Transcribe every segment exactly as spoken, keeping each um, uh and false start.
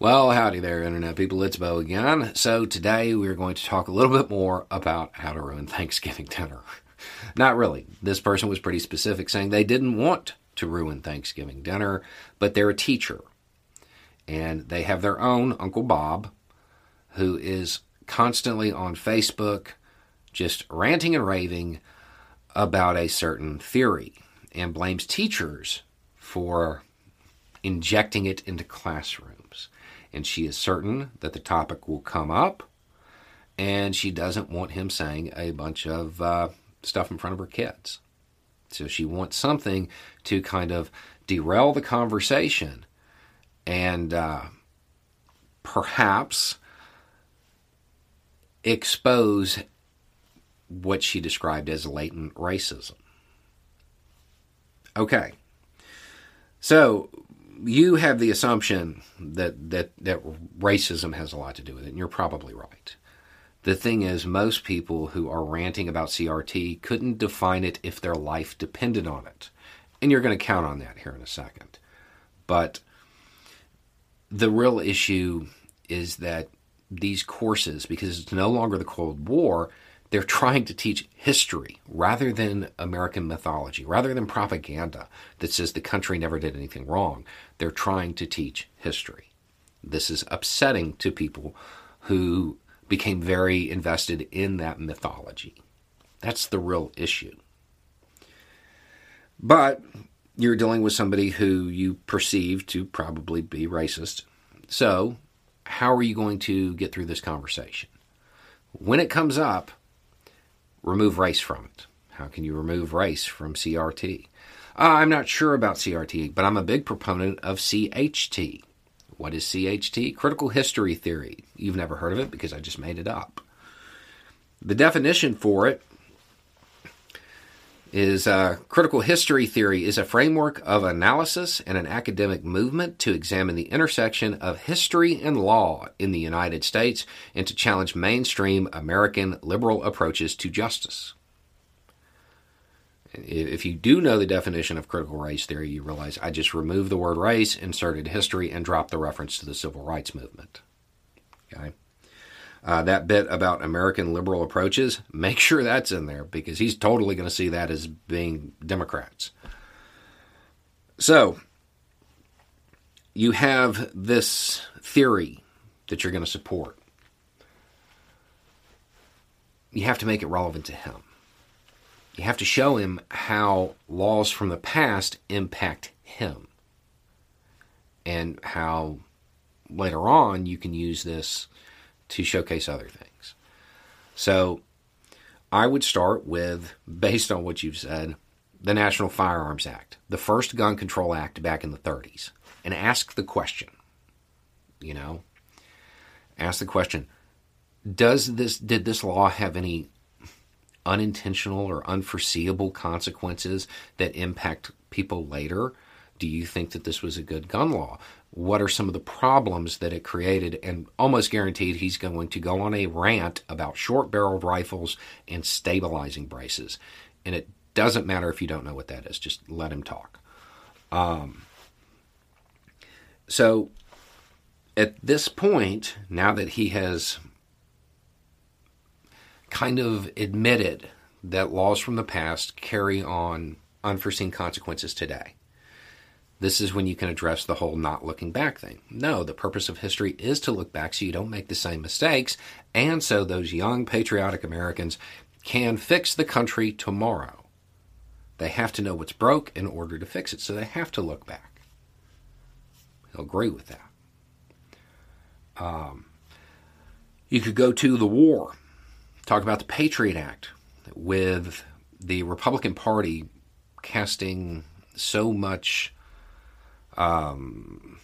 Well, howdy there, Internet people. It's Beau again. So today we're going to talk a little bit more about how to ruin Thanksgiving dinner. Not really. This person was pretty specific, saying they didn't want to ruin Thanksgiving dinner, but they're a teacher. And they have their own Uncle Bob, who is constantly on Facebook, just ranting and raving about a certain theory, and blames teachers for injecting it into classrooms. And she is certain that the topic will come up, and she doesn't want him saying a bunch of uh, stuff in front of her kids. So she wants something to kind of derail the conversation and uh, perhaps expose what she described as latent racism. Okay, so you have the assumption that, that that racism has a lot to do with it, and you're probably right. The thing is, most people who are ranting about C R T couldn't define it if their life depended on it. And you're going to count on that here in a second. But the real issue is that these courses, because it's no longer the Cold War, they're trying to teach history rather than American mythology, rather than propaganda that says the country never did anything wrong. They're trying to teach history. This is upsetting to people who became very invested in that mythology. That's the real issue. But you're dealing with somebody who you perceive to probably be racist. So how are you going to get through this conversation? When it comes up, remove race from it. How can you remove race from C R T? Uh, I'm not sure about C R T, but I'm a big proponent of C H T. What is C H T? Critical History Theory. You've never heard of it because I just made it up. The definition for it is uh, critical history theory is a framework of analysis and an academic movement to examine the intersection of history and law in the United States and to challenge mainstream American liberal approaches to justice. If you do know the definition of critical race theory, you realize I just removed the word race, inserted history, and dropped the reference to the civil rights movement. Okay? Uh, that bit about American liberal approaches, make sure that's in there because he's totally going to see that as being Democrats. So, you have this theory that you're going to support. You have to make it relevant to him. You have to show him how laws from the past impact him and how later on you can use this to showcase other things. So I would start with, based on what you've said, the National Firearms Act, the first gun control act back in the thirties, and ask the question, you know, ask the question, does this, did this law have any unintentional or unforeseeable consequences that impact people later? Do you think that this was a good gun law? What are some of the problems that it created? And almost guaranteed he's going to go on a rant about short-barreled rifles and stabilizing braces. And it doesn't matter if you don't know what that is. Just let him talk. Um, so at this point, now that he has kind of admitted that laws from the past carry on unforeseen consequences today, this is when you can address the whole not looking back thing. No, the purpose of history is to look back so you don't make the same mistakes, and so those young patriotic Americans can fix the country tomorrow. They have to know what's broke in order to fix it, so they have to look back. He'll agree with that. Um, you could go to the war. Talk about the Patriot Act with the Republican Party casting so much Um,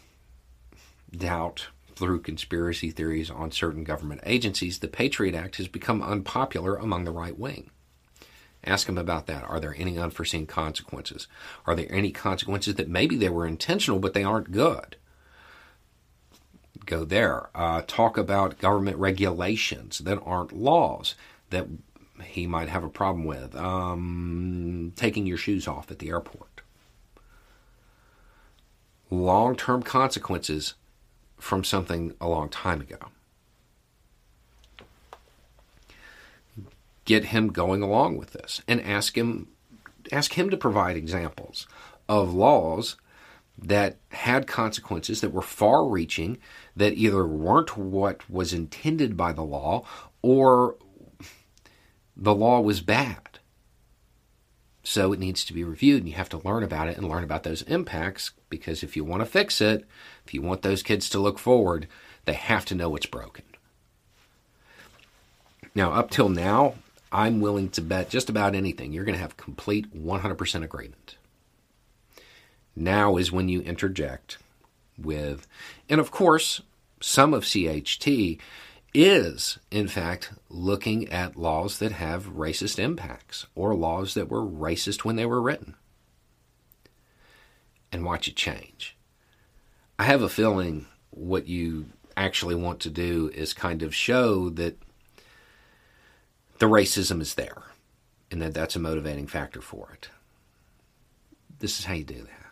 doubt through conspiracy theories on certain government agencies, the Patriot Act has become unpopular among the right wing. Ask them about that. Are there any unforeseen consequences? Are there any consequences that maybe they were intentional, but they aren't good? Go there. Uh, talk about government regulations that aren't laws that he might have a problem with. Um, taking your shoes off at the airport. Long-term consequences from something a long time ago. Get him going along with this and ask him, ask him to provide examples of laws that had consequences that were far-reaching, that either weren't what was intended by the law or the law was bad. So it needs to be reviewed, and you have to learn about it and learn about those impacts, because if you want to fix it, if you want those kids to look forward, they have to know what's broken. Now, up till now, I'm willing to bet just about anything you're going to have complete one hundred percent agreement. Now is when you interject with, and of course, some of C H T is, in fact, looking at laws that have racist impacts or laws that were racist when they were written. And watch it change. I have a feeling what you actually want to do is kind of show that the racism is there and that that's a motivating factor for it. This is how you do that.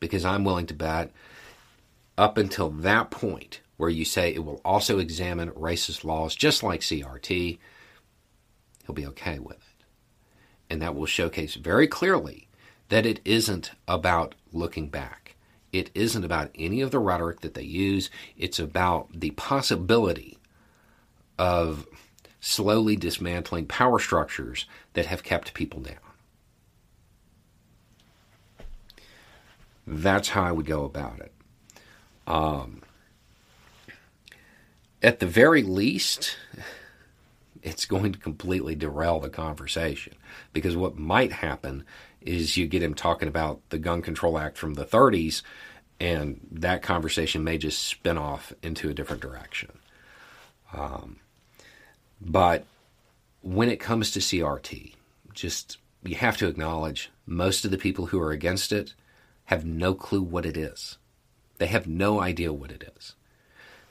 Because I'm willing to bet up until that point where you say it will also examine racist laws just like C R T, he'll be okay with it. And that will showcase very clearly that it isn't about looking back. It isn't about any of the rhetoric that they use. It's about the possibility of slowly dismantling power structures that have kept people down. That's how I would go about it. Um, at the very least, it's going to completely derail the conversation, because what might happen is you get him talking about the Gun Control Act from the thirties, and that conversation may just spin off into a different direction. Um, but when it comes to C R T, just you have to acknowledge most of the people who are against it have no clue what it is. They have no idea what it is.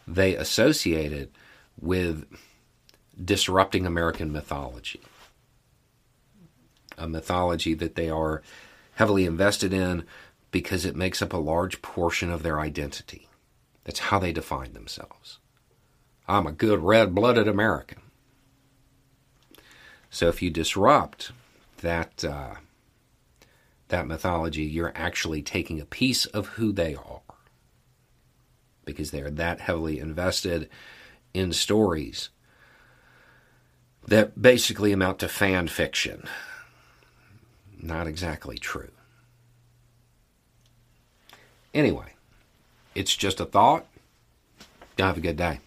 They associate it with disrupting American mythology, a mythology that they are heavily invested in because it makes up a large portion of their identity. That's how they define themselves. I'm a good red-blooded American. So if you disrupt that uh, that mythology, you're actually taking a piece of who they are, because they are that heavily invested in stories that basically amount to fan fiction. Not exactly true. Anyway, it's just a thought. Have a good day.